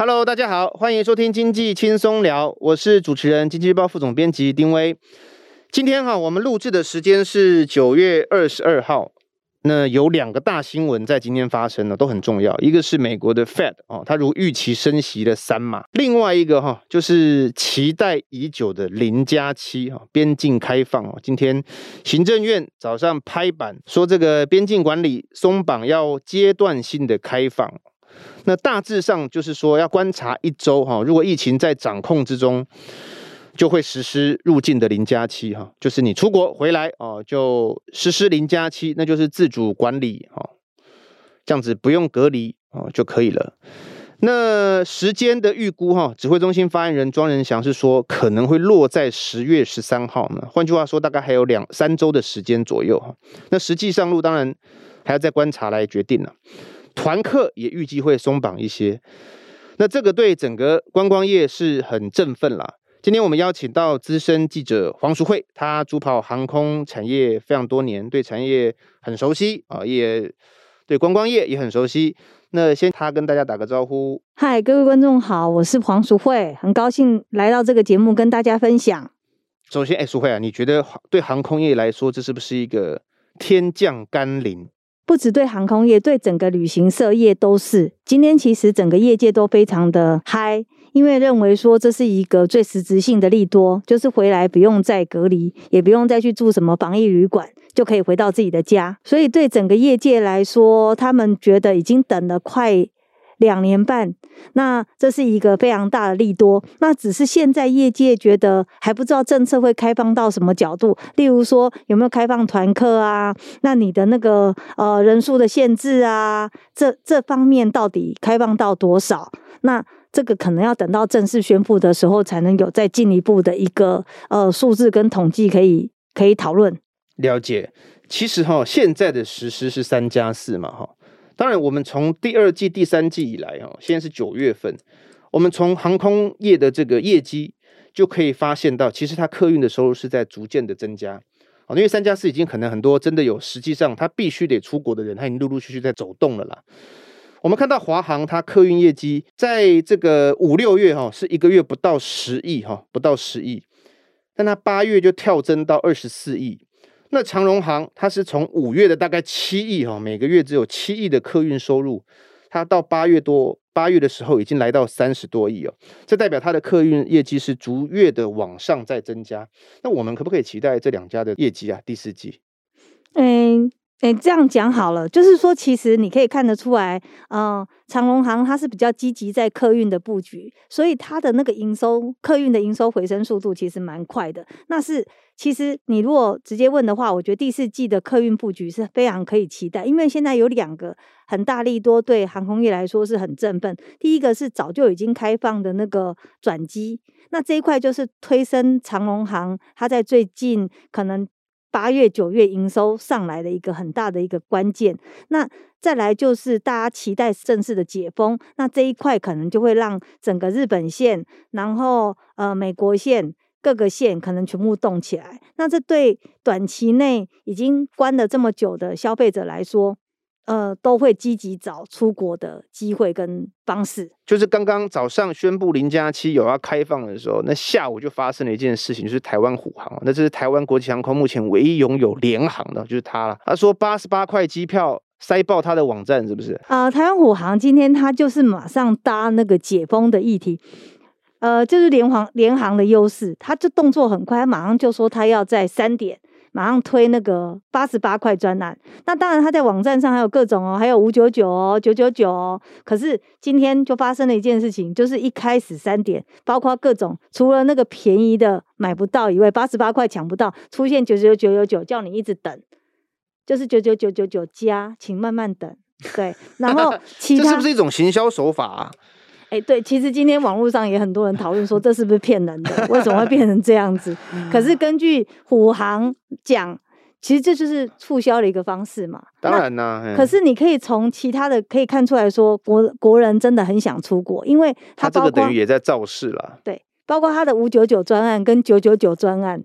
Hello， 大家好，欢迎收听《经济轻松聊》，我是主持人《经济日报》副总编辑丁威。今天哈，我们录制的时间是9月22号。那有两个大新闻在今天发生了，都很重要。一个是美国的 FAT 哦，它如预期升息了3码。另外一个哈，就是期待已久的0+7哈，边境开放哦。今天行政院早上拍板说，这个边境管理松绑要阶段性的开放。那大致上就是说要观察1周哈，如果疫情在掌控之中，就会实施入境的0+7哈，就是你出国回来哦，就实施0+7，那就是自主管理哦，这样子不用隔离哦就可以了。那时间的预估哈，指挥中心发言人庄人祥是说可能会落在10月13号呢，换句话说大概还有2-3周的时间左右哈。那实际上路当然还要再观察来决定了。团客也预计会松绑一些，那这个对整个观光业是很振奋啦。今天我们邀请到资深记者黄淑慧，她主跑航空产业非常多年，对产业很熟悉啊，也对观光业也很熟悉。那先她跟大家打个招呼。嗨，各位观众好，我是黄淑慧，很高兴来到这个节目跟大家分享。首先，淑慧啊，你觉得对航空业来说，这是不是一个天降甘霖？不只对航空业，对整个旅行社业都是。今天其实整个业界都非常的嗨，因为认为说这是一个最实质性的利多，就是回来不用再隔离，也不用再去住什么防疫旅馆，就可以回到自己的家。所以对整个业界来说，他们觉得已经等了快2年半，那这是一个非常大的利多。那只是现在业界觉得还不知道政策会开放到什么角度，例如说有没有开放团客啊，那你的那个人数的限制啊，这方面到底开放到多少，那这个可能要等到正式宣布的时候才能有再进一步的一个数字跟统计可以讨论。了解。其实哈，现在的实施是3+4嘛哈。当然我们从第2季第3季以来，现在是9月份，我们从航空业的这个业绩就可以发现到，其实它客运的收入是在逐渐的增加，因为3+4已经可能很多真的有实际上他必须得出国的人，他已经陆陆续续在走动了啦。我们看到华航它客运业绩在这个5-6月是1个月不到10亿，但它8月就跳增到24亿。那长荣航它是从5月的大概7亿，每个月只有7亿的客运收入，它到8月的时候已经来到30多亿哦，这代表它的客运业绩是逐月的往上在增加。那我们可不可以期待这2家的业绩啊？第4季？这样讲好了，就是说其实你可以看得出来，长荣航它是比较积极在客运的布局，所以它的那个营收，客运的营收回升速度其实蛮快的。那是其实你如果直接问的话，我觉得第4季的客运布局是非常可以期待，因为现在有2个很大利多对航空业来说是很振奋。第一个是早就已经开放的那个转机，那这一块就是推升长荣航它在最近可能8月9月营收上来的一个很大的一个关键。那再来就是大家期待正式的解封，那这一块可能就会让整个日本线，然后美国线各个线可能全部动起来。那这对短期内已经关了这么久的消费者来说，都会积极找出国的机会跟方式。就是刚刚早上宣布0+7有要开放的时候，那下午就发生了一件事情，就是台湾虎航，那这是台湾国际航空目前唯一拥有联航的，就是它了。他说88块机票塞爆它的网站，是不是？台湾虎航今天它就是马上搭那个解封的议题，就是联航的优势，它就动作很快，它马上就说它要在3点。马上推那个88块专案，那当然他在网站上还有各种还有599999。可是今天就发生了一件事情，就是一开始3点，包括各种除了那个便宜的买不到以外，88块抢不到，出现999，叫你一直等，就是999加，请慢慢等。对，然后其他这是不是一种行销手法啊？对，其实今天网络上也很多人讨论说这是不是骗人的，为什么会变成这样子？可是根据虎航讲，其实这就是促销的一个方式嘛。当然啦，可是你可以从其他的可以看出来说，国人真的很想出国，因为他这个等于也在造势啦。对，包括他的599专案跟999专案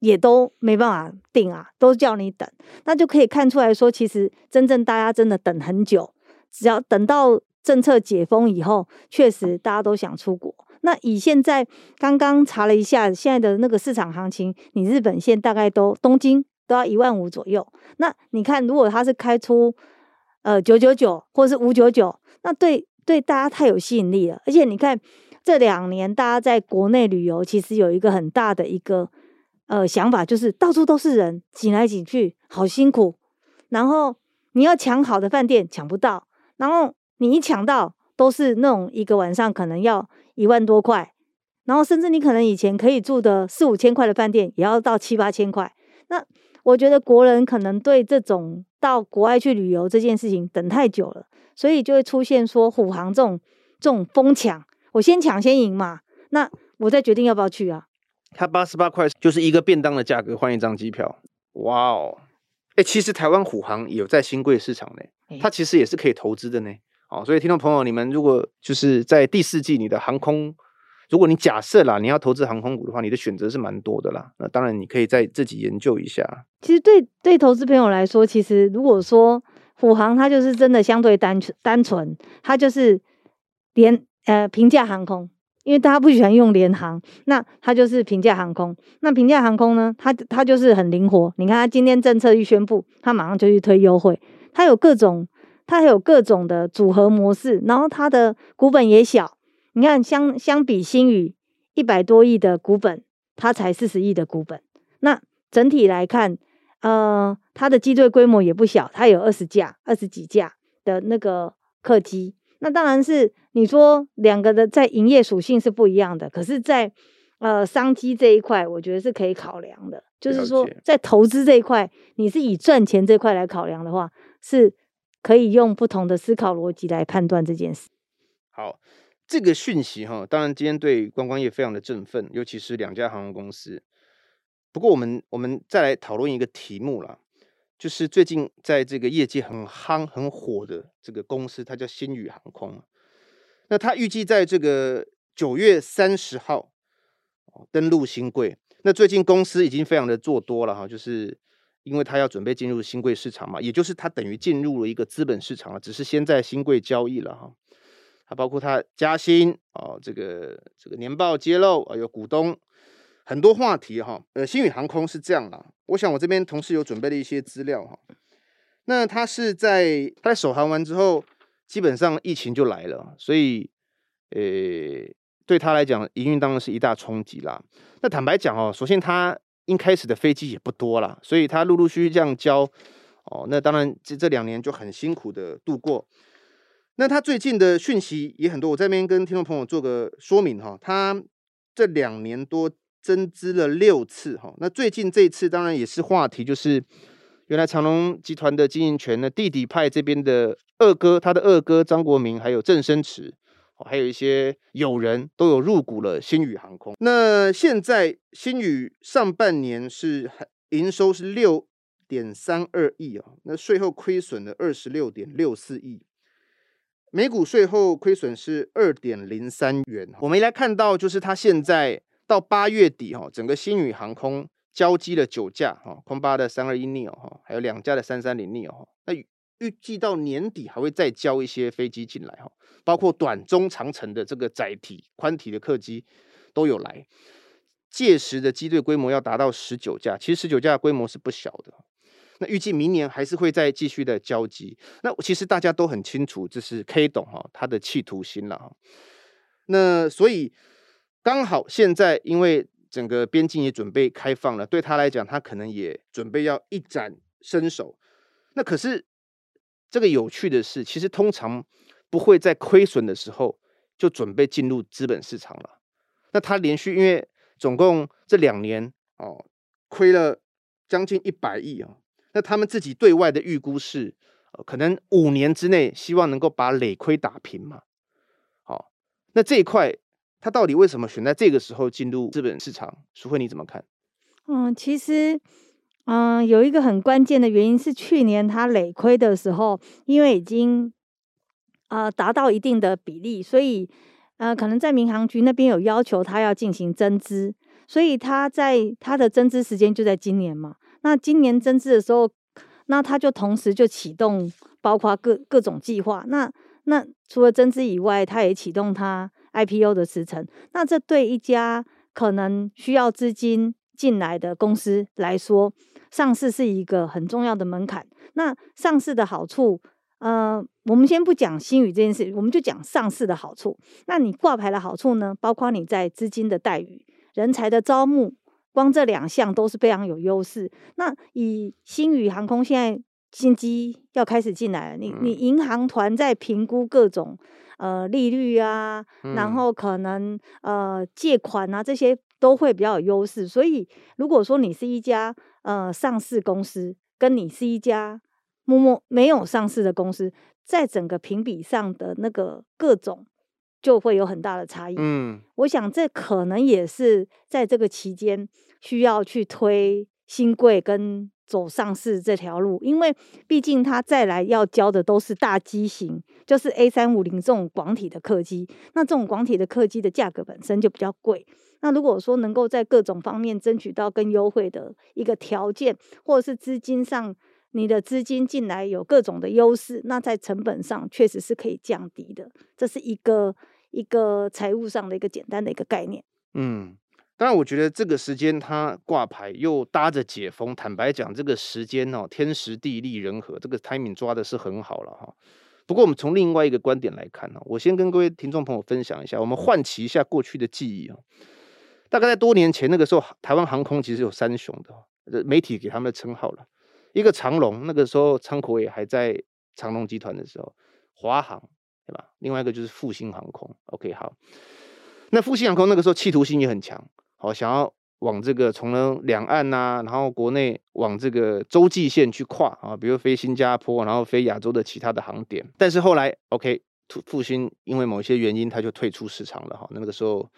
也都没办法定啊，都叫你等，那就可以看出来说，其实真正大家真的等很久，只要等到政策解封以后，确实大家都想出国。那以现在刚刚查了一下现在的那个市场行情，你日本线大概都东京都要15000左右。那你看，如果它是开出999或是599，那对大家太有吸引力了。而且你看这2年大家在国内旅游，其实有一个很大的一个想法，就是到处都是人，挤来挤去，好辛苦。然后你要抢好的饭店抢不到，然后你一抢到都是那种一个晚上可能要10000多块，然后甚至你可能以前可以住的4、5千块的饭店也要到7、8千块。那我觉得国人可能对这种到国外去旅游这件事情等太久了，所以就会出现说虎航这种疯抢，我先抢先赢嘛，那我再决定要不要去啊。它88块就是一个便当的价格换一张机票，哇哦！其实台湾虎航有在新贵市场呢，它其实也是可以投资的呢。哦，所以听众朋友，你们如果就是在第4季你的航空，如果你假设啦，你要投资航空股的话，你的选择是蛮多的啦。那当然你可以再自己研究一下。其实对投资朋友来说，其实如果说虎航它就是真的相对单纯，它就是平价航空，因为大家不喜欢用联航，那它就是平价航空。那平价航空呢，它就是很灵活。你看它今天政策一宣布，它马上就去推优惠，它有各种的组合模式，然后它的股本也小。你看相比星宇100多亿的股本，它才40亿的股本。那整体来看，它的机队规模也不小，它有20几架的那个客机。那当然是你说两个的在营业属性是不一样的，可是在商机这一块，我觉得是可以考量的。就是说在投资这一块，你是以赚钱这块来考量的话，是可以用不同的思考逻辑来判断这件事。好，这个讯息哈，当然今天对观光业非常的振奋，尤其是2家航空公司。不过我们再来讨论一个题目啦，就是最近在这个业界很夯很火的这个公司，它叫星宇航空。那它预计在这个9月30号登陆新贵。那最近公司已经非常的做多了哈，就是因为他要准备进入新贵市场嘛，也就是他等于进入了一个资本市场了，只是先在新贵交易了哈。它包括他加薪这个年报揭露有股东很多话题哈。星宇航空是这样啦，我想我这边同事有准备了一些资料哈。那他在首航完之后，基本上疫情就来了，所以对他来讲营运当然是一大冲击啦。那坦白讲哦，首先他一开始的飞机也不多啦，所以他陆续这样交那当然这2年就很辛苦的度过。那他最近的讯息也很多，我在这边跟听众朋友做个说明哈。他这2年多增资了6次哈。那最近这一次当然也是话题，就是原来长荣集团的经营权呢，弟弟派这边的他的二哥张国明，还有郑生池，还有一些友人都有入股了星宇航空。那现在星宇上半年是营收是 6.32 亿、哦、那税后亏损了 26.64 亿。每股税后亏损是 2.03 元。我们来看到就是它现在到8月底、哦、整个星宇航空交机了9架、哦、空巴的 321neo、哦、还有2架的 330neo、哦。那预计到年底还会再交一些飞机进来，包括短中长程的这个窄体宽体的客机都有来，届时的机队规模要达到19架，其实19架的规模是不小的。那预计明年还是会再继续的交机。那其实大家都很清楚，这是 K 董他的企图心啦。那所以刚好现在因为整个边境也准备开放了，对他来讲他可能也准备要一展身手。那可是这个有趣的是，其实通常不会在亏损的时候就准备进入资本市场了。那他连续因为总共这2年亏了将近100亿哦。那他们自己对外的预估是，可能5年之内希望能够把累亏打平嘛。那这一块他到底为什么选在这个时候进入资本市场？淑惠你怎么看？其实。有一个很关键的原因是，去年他累亏的时候，因为已经达到一定的比例，所以可能在民航局那边有要求他要进行增资，所以他的增资时间就在今年嘛。那今年增资的时候，那他就同时就启动包括各种计划。那那除了增资以外，它也启动它 IPO 的时程。那这对一家可能需要资金进来的公司来说，上市是一个很重要的门槛。那上市的好处，我们先不讲星宇这件事，我们就讲上市的好处。那你挂牌的好处呢，包括你在资金的待遇、人才的招募，光这两项都是非常有优势。那以星宇航空现在新机要开始进来了，你银行团在评估各种利率啊，然后可能借款啊，这些都会比较有优势。所以如果说你是一家上市公司，跟你是一家默默没有上市的公司，在整个评比上的那个各种就会有很大的差异。我想这可能也是在这个期间需要去推新贵跟走上市这条路，因为毕竟他再来要交的都是大机型，就是 A350 这种广体的客机，那这种广体的客机的价格本身就比较贵，那如果说能够在各种方面争取到更优惠的一个条件，或者是资金上你的资金进来有各种的优势，那在成本上确实是可以降低的，这是一个财务上的一个简单的一个概念。当然我觉得这个时间它挂牌又搭着解封，坦白讲这个时间天时地利人和，这个 timing 抓的是很好了。不过我们从另外一个观点来看，我先跟各位听众朋友分享一下，我们唤起一下过去的记忆。大概在多年前那个时候，台湾航空其实有三雄的，媒体给他们的称号了，一个长荣，那个时候张国伟还在长荣集团的时候，华航对吧？另外一个就是复兴航空 ，OK 好。那复兴航空那个时候企图心也很强。想要往这个从两岸啊，然后国内往这个洲际线去跨，比如飞新加坡，然后飞亚洲的其他的航点。但是后来 OK 复兴因为某些原因他就退出市场了，那个时候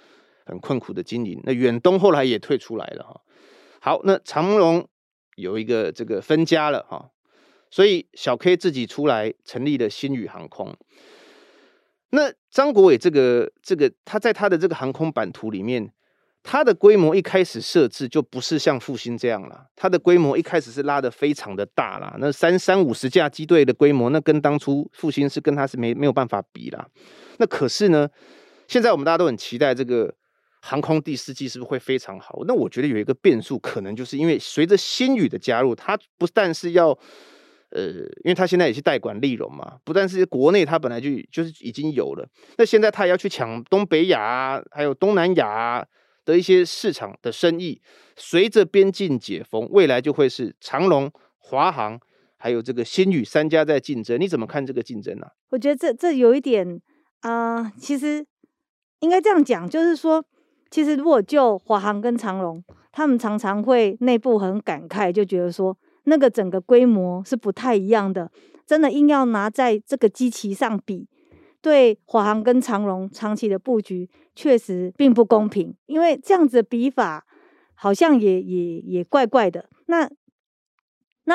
很困苦的经营。那远东后来也退出来了。好，那长荣有一个这个分家了，所以小 K 自己出来成立了星宇航空。那张国伟这个他在他的这个航空版图里面，它的规模一开始设置就不是像复兴这样了，它的规模一开始是拉得非常的大啦，那350架机队的规模，那跟当初复兴是跟它是没有办法比啦。那可是呢，现在我们大家都很期待这个航空第四季是不是会非常好？那我觉得有一个变数，可能就是因为随着星宇的加入，它不但是要因为他现在也是代管立荣嘛，不但是国内他本来就是已经有了，那现在他也要去抢东北亚，还有东南亚，的一些市场的生意。随着边境解封，未来就会是长荣、华航还有这个星宇三家在竞争。你怎么看这个竞争啊？我觉得这有一点其实应该这样讲，就是说其实如果就华航跟长荣，他们常常会内部很感慨，就觉得说那个整个规模是不太一样的，真的硬要拿在这个基期上比，对华航跟长荣长期的布局确实并不公平，因为这样子的比法好像也怪怪的。那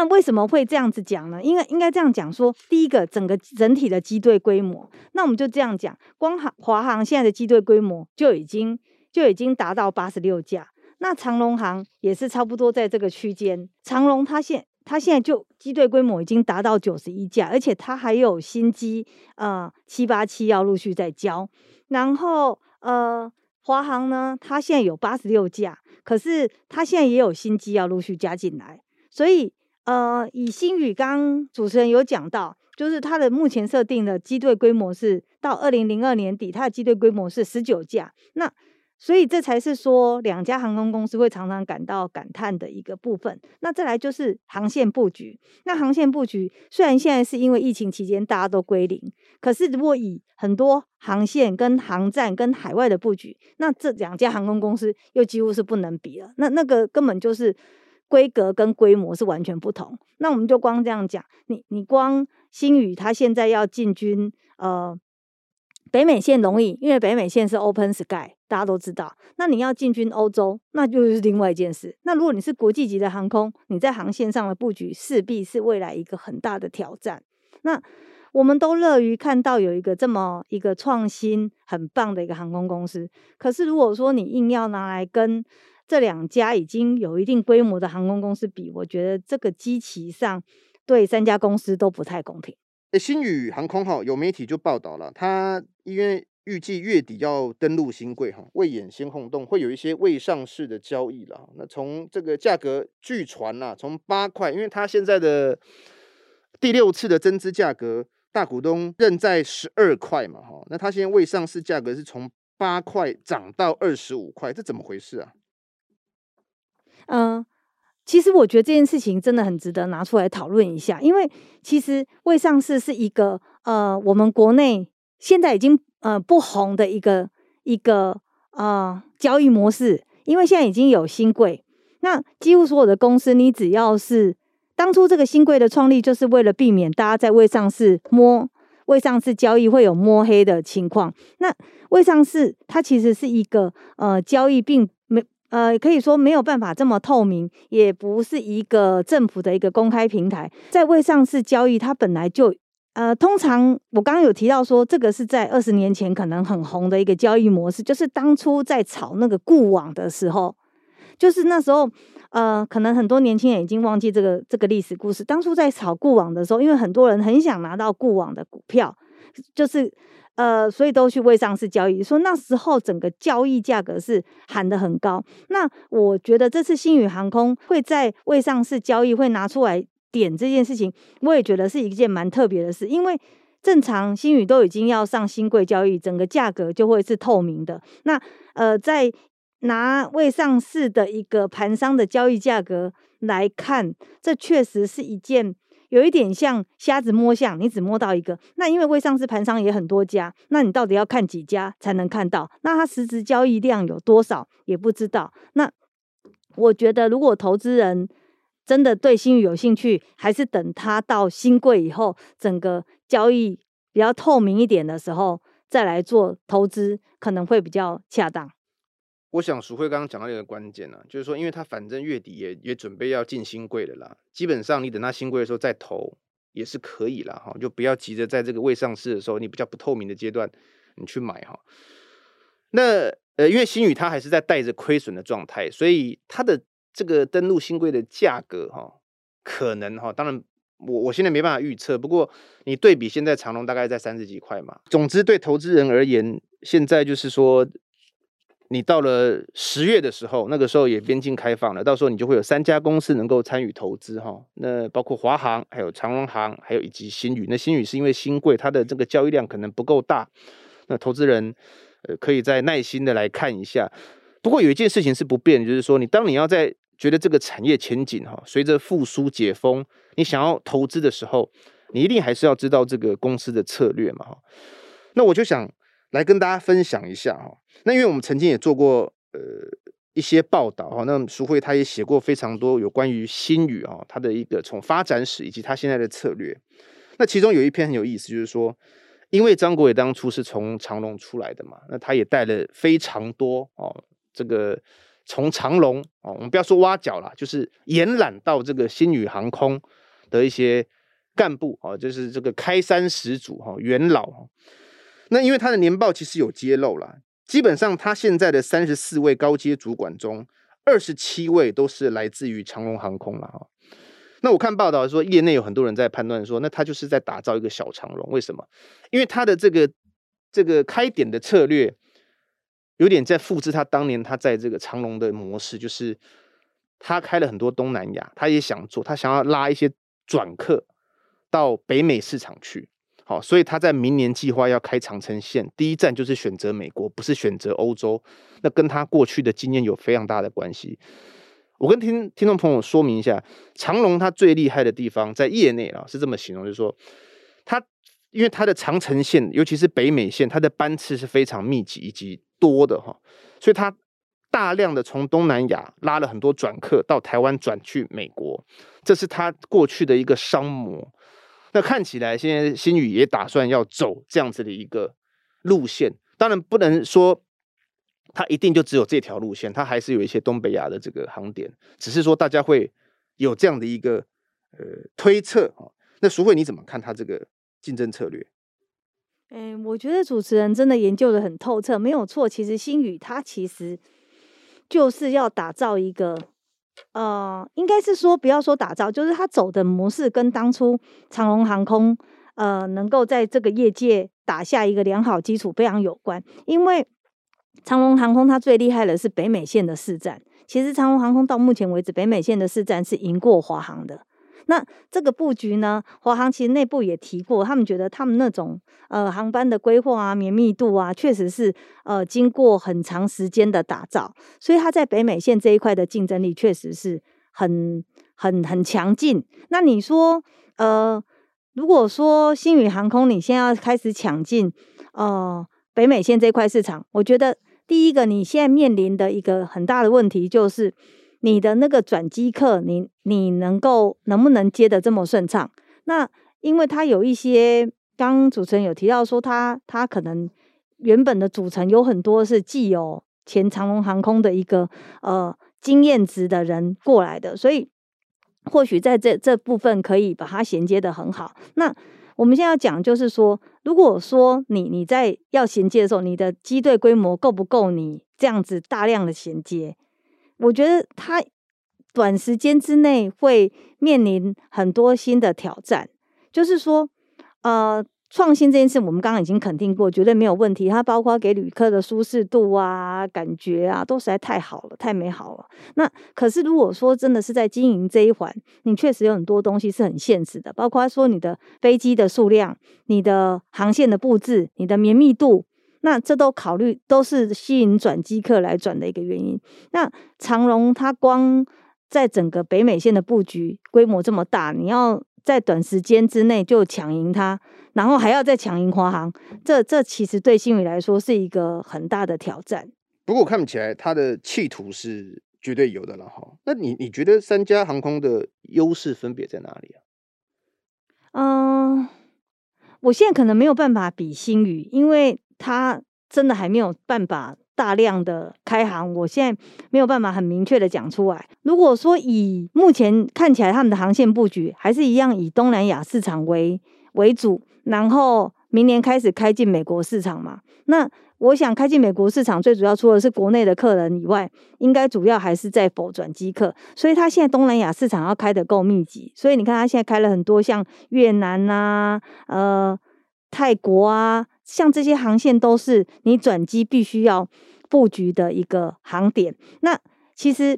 为什么会这样子讲呢？应该这样讲说，第一个整个整体的机队规模，那我们就这样讲，光华航现在的机队规模就已经达到86架，那长荣航也是差不多在这个区间。长荣它现在就机队规模已经达到91架，而且它还有新机787要陆续在交。然后华航呢，它现在有86架，可是它现在也有新机要陆续加进来。所以以星宇刚主持人有讲到，就是它的目前设定的机队规模是到2002年底，它的机队规模是19架。那所以这才是说两家航空公司会常常感到感叹的一个部分。那再来就是航线布局，那航线布局虽然现在是因为疫情期间大家都归零，可是如果以很多航线跟航站跟海外的布局，那这两家航空公司又几乎是不能比了，那个根本就是规格跟规模是完全不同。那我们就光这样讲，你光星宇他现在要进军北美线容易，因为北美线是 Open Sky， 大家都知道。那你要进军欧洲，那就是另外一件事。那如果你是国际级的航空，你在航线上的布局势必是未来一个很大的挑战。那我们都乐于看到有一个这么一个创新很棒的一个航空公司，可是如果说你硬要拿来跟这两家已经有一定规模的航空公司比，我觉得这个基期上对三家公司都不太公平。星宇航空哈，有媒体就报道了，它因为预计月底要登陆新贵哈，未演先轰动，会有一些未上市的交易了。那从这个价格，据传呐，从8块，因为它现在的第6次的增资价格，大股东认在12块嘛哈，那它现在未上市价格是从8块涨到25块，这怎么回事啊？其实我觉得这件事情真的很值得拿出来讨论一下，因为其实未上市是一个我们国内现在已经不红的一个交易模式，因为现在已经有新贵，那几乎所有的公司，你只要是当初这个新贵的创立，就是为了避免大家在未上市交易会有摸黑的情况。那未上市它其实是一个交易并没可以说没有办法这么透明，也不是一个政府的一个公开平台。在未上市交易，它本来就通常我刚刚有提到说，这个是在20年前可能很红的一个交易模式，就是当初在炒那个固网的时候，就是那时候可能很多年轻人已经忘记这个历史故事。当初在炒固网的时候，因为很多人很想拿到固网的股票，就是所以都去未上市交易，说那时候整个交易价格是喊得很高。那我觉得这次星宇航空会在未上市交易会拿出来点这件事情，我也觉得是一件蛮特别的事，因为正常星宇都已经要上新贵交易，整个价格就会是透明的。那在拿未上市的一个盘商的交易价格来看，这确实是一件有一点像瞎子摸象，你只摸到一个。那因为未上市盘商也很多家，那你到底要看几家才能看到？那它实质交易量有多少也不知道。那我觉得，如果投资人真的对星宇有兴趣，还是等它到新贵以后，整个交易比较透明一点的时候再来做投资，可能会比较恰当。我想淑惠刚刚讲到一个关键啊，就是说因为他反正月底也准备要进新贵了啦，基本上你等他新贵的时候再投也是可以啦，就不要急着在这个未上市的时候，你比较不透明的阶段你去买。那因为星宇他还是在带着亏损的状态，所以他的这个登陆新贵的价格可能当然我现在没办法预测，不过你对比现在长荣大概在30几块嘛。总之对投资人而言，现在就是说你到了10月的时候，那个时候也边境开放了，到时候你就会有3家公司能够参与投资哈。那包括华航、还有长荣航，还有以及星宇。那星宇是因为新贵它的这个交易量可能不够大，那投资人可以再耐心的来看一下。不过有一件事情是不变，就是说当你要在觉得这个产业前景哈，随着复苏解封，你想要投资的时候，你一定还是要知道这个公司的策略嘛。那我就想来跟大家分享一下哈。那因为我们曾经也做过一些报道哈，那淑惠她也写过非常多有关于星宇啊它的一个从发展史以及它现在的策略。那其中有一篇很有意思，就是说，因为张国伟当初是从长荣出来的嘛，那他也带了非常多这个从长荣我们不要说挖角啦，就是延揽到这个星宇航空的一些干部就是这个开山始祖元老。那因为他的年报其实有揭露啦，基本上他现在的34位高阶主管中，27位都是来自于长荣航空啦。那我看报道说，业内有很多人在判断说，那他就是在打造一个小长荣。为什么？因为他的这个开点的策略有点在复制他当年他在这个长荣的模式，就是他开了很多东南亚，他也想做，他想要拉一些转客到北美市场去。好，所以他在明年计划要开长程线，第一站就是选择美国，不是选择欧洲。那跟他过去的经验有非常大的关系。我跟听众朋友说明一下，长荣他最厉害的地方，在业内是这么形容，就是说他因为他的长程线，尤其是北美线，他的班次是非常密集以及多的，所以他大量的从东南亚拉了很多转客到台湾转去美国，这是他过去的一个商模。那看起来现在星宇也打算要走这样子的一个路线，当然不能说它一定就只有这条路线，它还是有一些东北亚的这个航点，只是说大家会有这样的一个推测。那淑惠你怎么看它这个竞争策略？我觉得主持人真的研究得很透彻，没有错。其实星宇它其实就是要打造一个应该是说不要说打造，就是他走的模式跟当初长荣航空能够在这个业界打下一个良好基础非常有关。因为长荣航空它最厉害的是北美线的市占，其实长荣航空到目前为止北美线的市占是赢过华航的。那这个布局呢，华航其实内部也提过，他们觉得他们那种航班的规划啊、绵密度啊，确实是经过很长时间的打造，所以它在北美线这一块的竞争力确实是很强劲。那你说如果说星宇航空你现在要开始抢进北美线这块市场，我觉得第一个你现在面临的一个很大的问题就是你的那个转机客你能不能接得这么顺畅。那因为它有一些刚刚主持人有提到说它可能原本的组成有很多是既有前长荣航空的一个经验值的人过来的，所以或许在这部分可以把它衔接得很好。那我们现在要讲就是说，如果说你在要衔接的时候，你的机队规模够不够你这样子大量的衔接，我觉得它短时间之内会面临很多新的挑战。就是说创新这件事我们刚刚已经肯定过，绝对没有问题，它包括给旅客的舒适度啊、感觉啊，都实在太好了，太美好了。那可是如果说真的是在经营这一环，你确实有很多东西是很现实的，包括说你的飞机的数量、你的航线的布置、你的绵密度，那这都是吸引转机客来转的一个原因。那长荣它光在整个北美线的布局规模这么大，你要在短时间之内就抢赢它，然后还要再抢赢华航，这其实对星宇来说是一个很大的挑战。不过我看起来它的企图是绝对有的了哈。那你觉得三家航空的优势分别在哪里啊？我现在可能没有办法比星宇，因为他真的还没有办法大量的开航，我现在没有办法很明确的讲出来。如果说以目前看起来他们的航线布局还是一样以东南亚市场为主，然后明年开始开进美国市场嘛，那我想开进美国市场最主要除了是国内的客人以外，应该主要还是在否转机客，所以他现在东南亚市场要开得够密集，所以你看他现在开了很多像越南啊、泰国啊，像这些航线都是你转机必须要布局的一个航点。那其实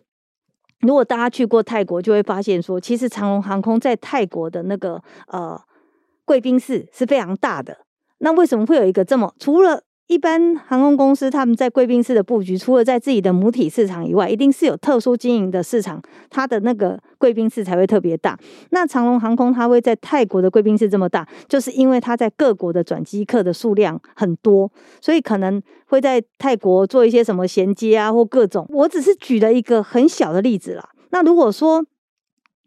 如果大家去过泰国就会发现说，其实长荣航空在泰国的那个贵宾室是非常大的。那为什么会有一个这么，除了一般航空公司他们在贵宾室的布局，除了在自己的母体市场以外，一定是有特殊经营的市场，它的那个贵宾室才会特别大。那长荣航空它会在泰国的贵宾室这么大，就是因为它在各国的转机客的数量很多，所以可能会在泰国做一些什么衔接啊，或各种。我只是举了一个很小的例子啦。那如果说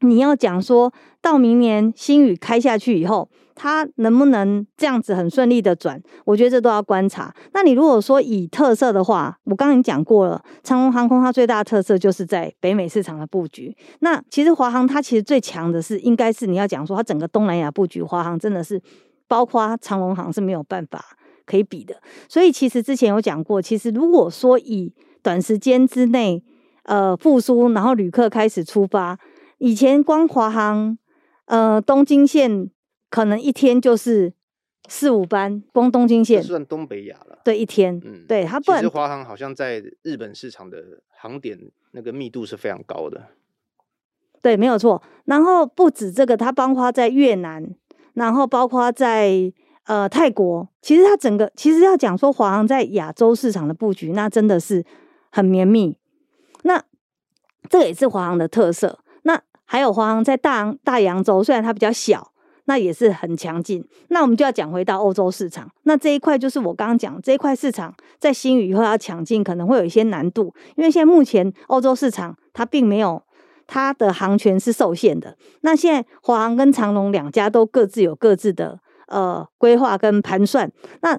你要讲说到明年星宇开下去以后，它能不能这样子很顺利的转，我觉得这都要观察。那你如果说以特色的话，我刚刚讲过了，长荣航空它最大的特色就是在北美市场的布局。那其实华航它其实最强的是，应该是你要讲说它整个东南亚布局，华航真的是包括长荣航是没有办法可以比的。所以其实之前有讲过，其实如果说以短时间之内复苏，然后旅客开始出发，以前光华航东京线可能一天就是4-5班，光东京线算东北亚了，对，一天，对，它不然其实华航好像在日本市场的航点那个密度是非常高的，对，没有错。然后不止这个，它包括在越南，然后包括在泰国，其实它整个其实要讲说华航在亚洲市场的布局，那真的是很绵密，那这也是华航的特色。那还有华航在大洋洲，虽然它比较小，那也是很强劲。那我们就要讲回到欧洲市场，那这一块就是我刚刚讲这一块市场在星宇以后要抢进可能会有一些难度，因为现在目前欧洲市场它并没有，它的航权是受限的。那现在华航跟长荣两家都各自有各自的规划跟盘算。那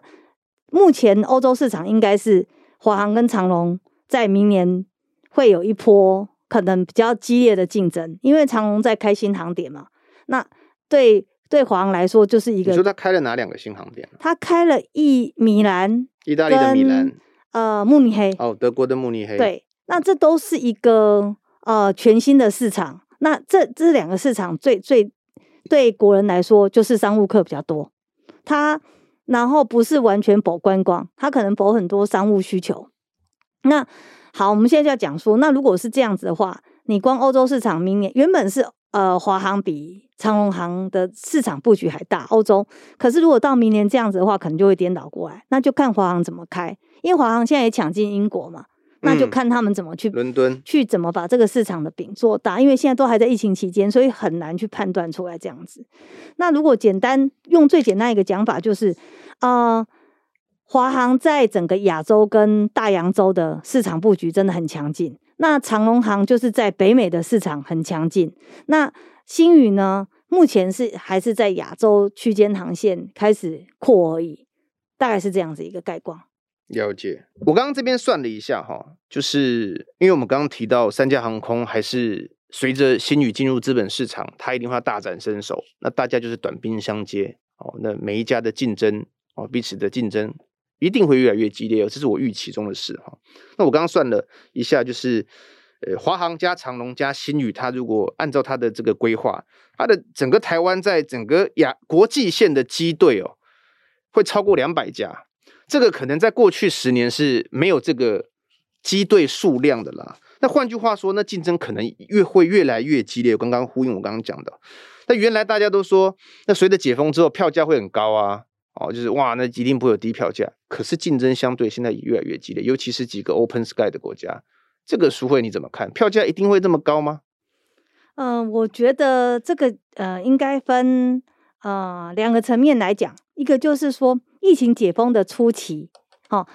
目前欧洲市场应该是华航跟长荣在明年会有一波可能比较激烈的竞争，因为长荣在开新航点嘛，那对华航来说就是一个。你说他开了哪两个新航点？他开了米兰，意大利的米兰，慕尼黑，哦，德国的慕尼黑。对，那这都是一个全新的市场。那这两个市场最最对国人来说就是商务客比较多，他然后不是完全保观光，他可能保很多商务需求。那好，我们现在就要讲说，那如果是这样子的话，你光欧洲市场明年原本是华航比长荣航的市场布局还大，欧洲。可是如果到明年这样子的话，可能就会颠倒过来，那就看华航怎么开，因为华航现在也抢进英国嘛，那就看他们怎么去伦敦去怎么把这个市场的饼做大，因为现在都还在疫情期间，所以很难去判断出来这样子。那如果简单用最简单一个讲法就是，华航在整个亚洲跟大洋洲的市场布局真的很强劲。那长荣航就是在北美的市场很强劲，那星宇呢，目前是还是在亚洲区间航线开始扩而已，大概是这样子一个概况。了解。我刚刚这边算了一下哈，就是因为我们刚刚提到三家航空还是随着星宇进入资本市场，它一定会大展身手，那大家就是短兵相接，那每一家的竞争彼此的竞争一定会越来越激烈，这是我预期中的事。那我刚刚算了一下，就是华航加长荣加星宇，它如果按照它的这个规划，它的整个台湾在整个国际线的机队会超过200家，这个可能在过去10年是没有这个机队数量的啦。那换句话说，那竞争可能会越来越激烈。刚刚呼应我刚刚讲的，那原来大家都说，那随着解封之后票价会很高啊，就是哇，那一定不会有低票价。可是竞争相对现在也越来越激烈，尤其是几个 Open Sky 的国家。这个淑惠你怎么看？票价一定会这么高吗？我觉得这个应该分2个层面来讲。一个就是说疫情解封的初期，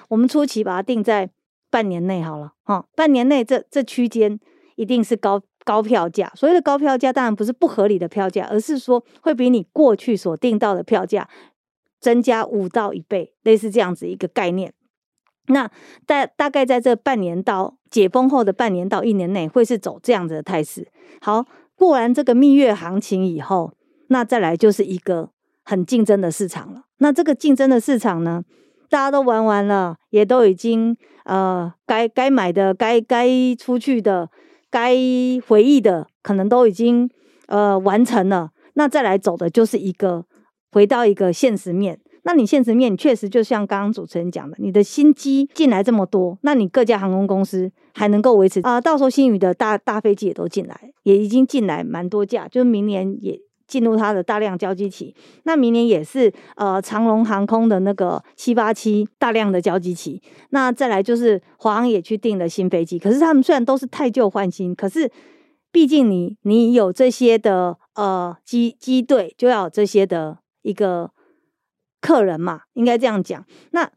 我们初期把它定在半年内好了，半年内这区间一定是高票价。所谓的高票价当然不是不合理的票价，而是说会比你过去所定到的票价增加5到1倍，类似这样子一个概念。那大概在这半年到解封后的半年到1年内会是走这样子的态势。好，过完这个蜜月行情以后，那再来就是一个很竞争的市场了。那这个竞争的市场呢，大家都玩完了，也都已经该买的、该出去的、该回忆的可能都已经完成了。那再来走的就是一个回到一个现实面。那你现实面确实就像刚刚主持人讲的，你的新机进来这么多，那你各家航空公司还能够维持到时候星宇的大飞机也都进来，也已经进来蛮多架，就是明年也进入它的大量交机期。那明年也是长荣航空的那个787大量的交机期。那再来就是华航也去订了新飞机，可是他们虽然都是太旧换新，可是毕竟你有这些的机队，就要有这些的一个客人嘛，应该这样讲。那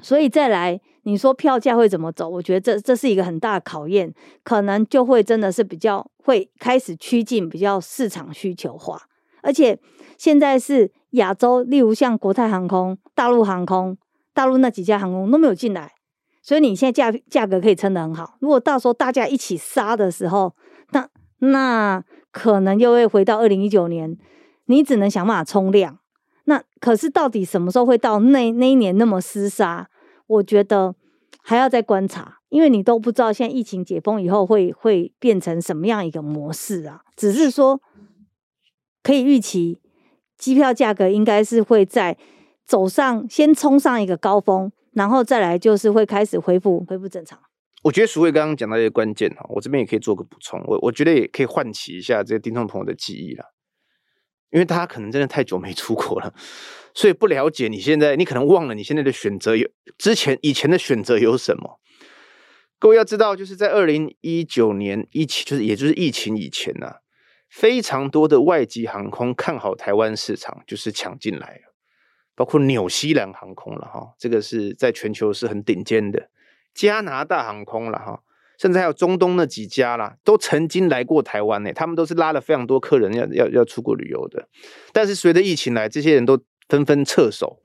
所以再来你说票价会怎么走，我觉得这是一个很大的考验，可能就会真的是比较会开始趋近比较市场需求化。而且现在是亚洲，例如像国泰航空、大陆那几家航空都没有进来，所以你现在价格可以撑得很好。如果到时候大家一起杀的时候，那可能又会回到2019年，你只能想办法冲量。那可是到底什么时候会到那一年那么厮杀，我觉得还要再观察，因为你都不知道现在疫情解封以后会变成什么样一个模式啊。只是说可以预期机票价格应该是会在先冲上一个高峰，然后再来就是会开始恢复正常。我觉得淑惠刚刚讲到一个关键，我这边也可以做个补充，我觉得也可以唤起一下这些听众朋友的记忆啦，因为大家可能真的太久没出国了，所以不了解你现在，你可能忘了你现在的选择以前的选择有什么。各位要知道，就是在2019年也就是疫情以前啊，非常多的外籍航空看好台湾市场，就是抢进来了，包括纽西兰航空了哈，这个是在全球是很顶尖的，加拿大航空了哈。甚至还有中东那几家啦，都曾经来过台湾他们都是拉了非常多客人要出国旅游的。但是随着疫情来，这些人都纷纷撤手。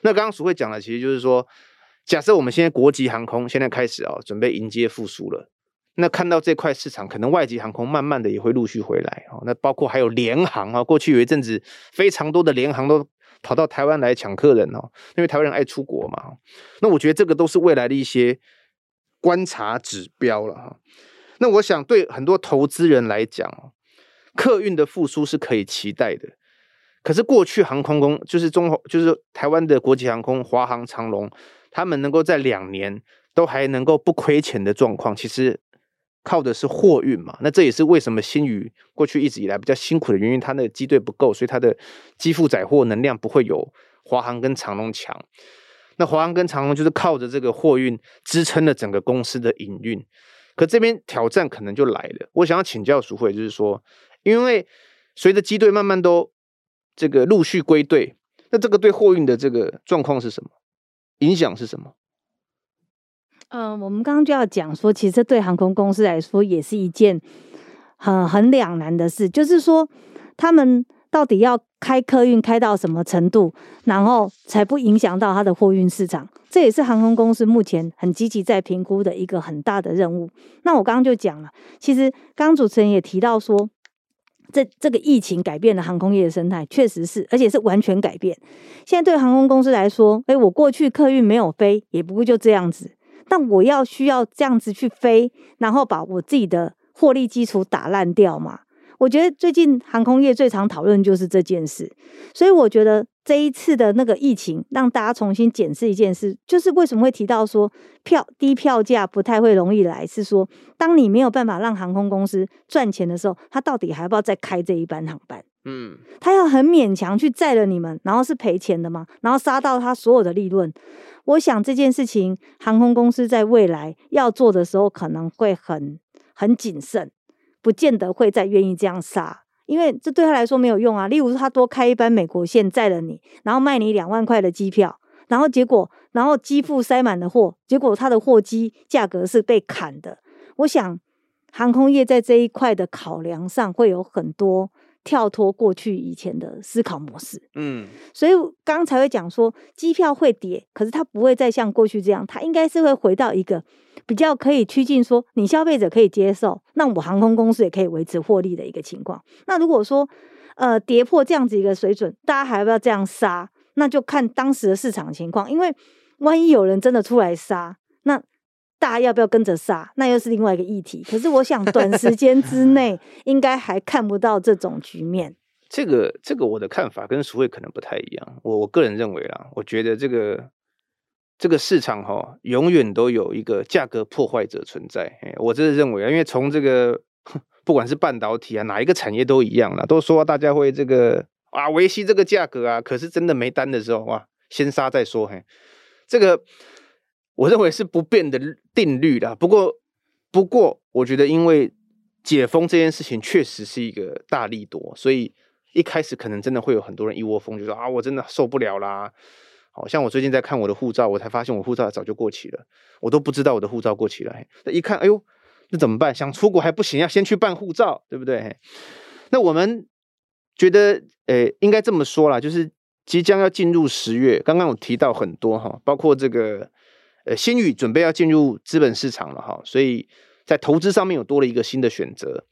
那刚刚淑惠讲的其实就是说，假设我们现在国际航空现在开始准备迎接复苏了，那看到这块市场，可能外籍航空慢慢的也会陆续回来那包括还有联航过去有一阵子非常多的联航都跑到台湾来抢客人因为台湾人爱出国嘛。那我觉得这个都是未来的一些观察指标了。那我想对很多投资人来讲，客运的复苏是可以期待的。可是过去航空公就是台湾的国际航空，华航、长荣，他们能够在2年都还能够不亏钱的状况，其实靠的是货运嘛。那这也是为什么星宇过去一直以来比较辛苦的原因，它那个机队不够，所以它的机负载货能量不会有华航跟长荣强。那华航跟长荣就是靠着这个货运支撑了整个公司的营运。可这边挑战可能就来了。我想要请教淑慧，就是说，因为随着机队慢慢都这个陆续归队，那这个对货运的这个状况是什么？影响是什么？我们刚刚就要讲说，其实对航空公司来说也是一件很两难的事，就是说他们到底要开客运开到什么程度，然后才不影响到它的货运市场，这也是航空公司目前很积极在评估的一个很大的任务。那我刚刚就讲了，其实刚主持人也提到说，这个疫情改变了航空业的生态，确实是，而且是完全改变。现在对航空公司来说，我过去客运没有飞，也不过就这样子，但我要需要这样子去飞，然后把我自己的获利基础打烂掉嘛。我觉得最近航空业最常讨论就是这件事，所以我觉得这一次的那个疫情让大家重新检视一件事，就是为什么会提到说低票价不太会容易来，是说当你没有办法让航空公司赚钱的时候，他到底还要不要再开这一班航班？他要很勉强去载了你们，然后是赔钱的嘛，然后杀到他所有的利润。我想这件事情航空公司在未来要做的时候可能会很谨慎，不见得会再愿意这样杀，因为这对他来说没有用啊。例如他多开一班美国线载了你，然后卖你2万块的机票，然后结果机腹塞满了货，结果他的货机价格是被砍的。我想航空业在这一块的考量上会有很多跳脱过去以前的思考模式，所以刚才会讲说机票会跌，可是它不会再像过去这样，它应该是会回到一个比较可以趋近说你消费者可以接受，那我航空公司也可以维持获利的一个情况。那如果说跌破这样子一个水准，大家还要不要这样杀，那就看当时的市场情况，因为万一有人真的出来杀，那大家要不要跟着杀，那又是另外一个议题。可是我想短时间之内应该还看不到这种局面。这个我的看法跟淑慧可能不太一样。我个人认为啦，我觉得这个市场永远都有一个价格破坏者存在。我真的认为因为从这个不管是半导体啊哪一个产业都一样啦，都说大家会这个维系这个价格啊，可是真的没单的时候先杀再说。这个我认为是不变的定律啦，不过我觉得因为解封这件事情确实是一个大利多，所以一开始可能真的会有很多人一窝蜂就说我真的受不了啦。好像我最近在看我的护照，我才发现我护照早就过期了，我都不知道我的护照过期了，一看哎呦那怎么办，想出国还不行，要先去办护照，对不对？那我们觉得应该这么说啦，就是即将要进入10月，刚刚我提到很多包括这个星宇准备要进入资本市场了所以在投资上面有多了一个新的选择。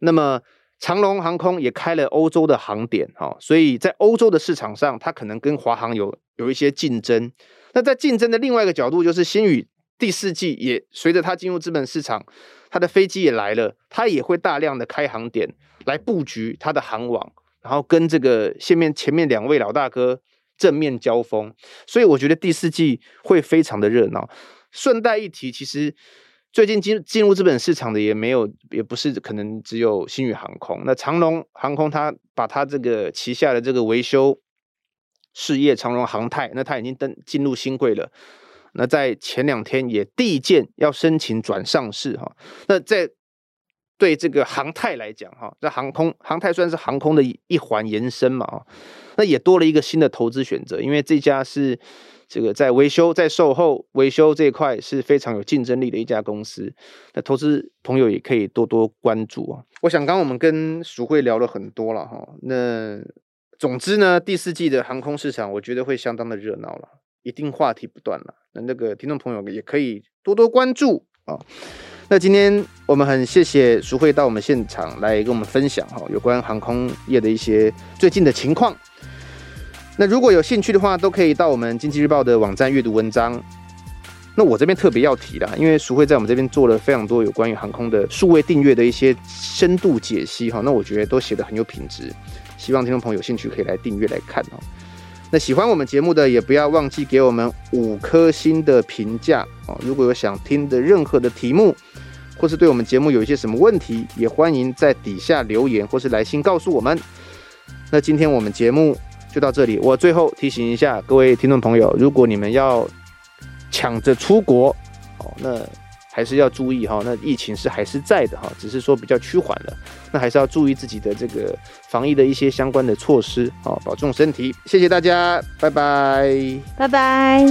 那么长荣航空也开了欧洲的航点所以在欧洲的市场上它可能跟华航有一些竞争。那在竞争的另外一个角度就是星宇第4季也随着它进入资本市场，它的飞机也来了，它也会大量的开航点来布局它的航网，然后跟这个前面2位老大哥正面交锋，所以我觉得第4季会非常的热闹。顺带一提，其实最近进入资本市场的也不是可能只有星宇航空，那长荣航空它把它这个旗下的这个维修事业长荣航太，那它已经进入新贵了，那在前2天也递件要申请转上市那在对这个航太来讲航太算是航空的一环延伸嘛那也多了一个新的投资选择，因为这家是这个在维修在售后维修这一块是非常有竞争力的一家公司，那投资朋友也可以多多关注我想刚我们跟淑慧聊了很多了那总之呢第4季的航空市场我觉得会相当的热闹了，一定话题不断了，那个听众朋友也可以多多关注那今天我们很谢谢淑慧到我们现场来跟我们分享有关航空业的一些最近的情况。那如果有兴趣的话，都可以到我们经济日报的网站阅读文章。那我这边特别要提啦，因为淑惠在我们这边做了非常多有关于航空的数位订阅的一些深度解析哈，那我觉得都写得很有品质，希望听众朋友有兴趣可以来订阅来看哦。那喜欢我们节目的也不要忘记给我们5颗星的评价哦。如果有想听的任何的题目，或是对我们节目有一些什么问题，也欢迎在底下留言或是来信告诉我们。那今天我们节目就到这里，我最后提醒一下各位听众朋友，如果你们要抢着出国哦，那还是要注意哈，那疫情是还是在的哈，只是说比较趋缓了，那还是要注意自己的这个防疫的一些相关的措施哦，保重身体，谢谢大家，拜拜，拜拜。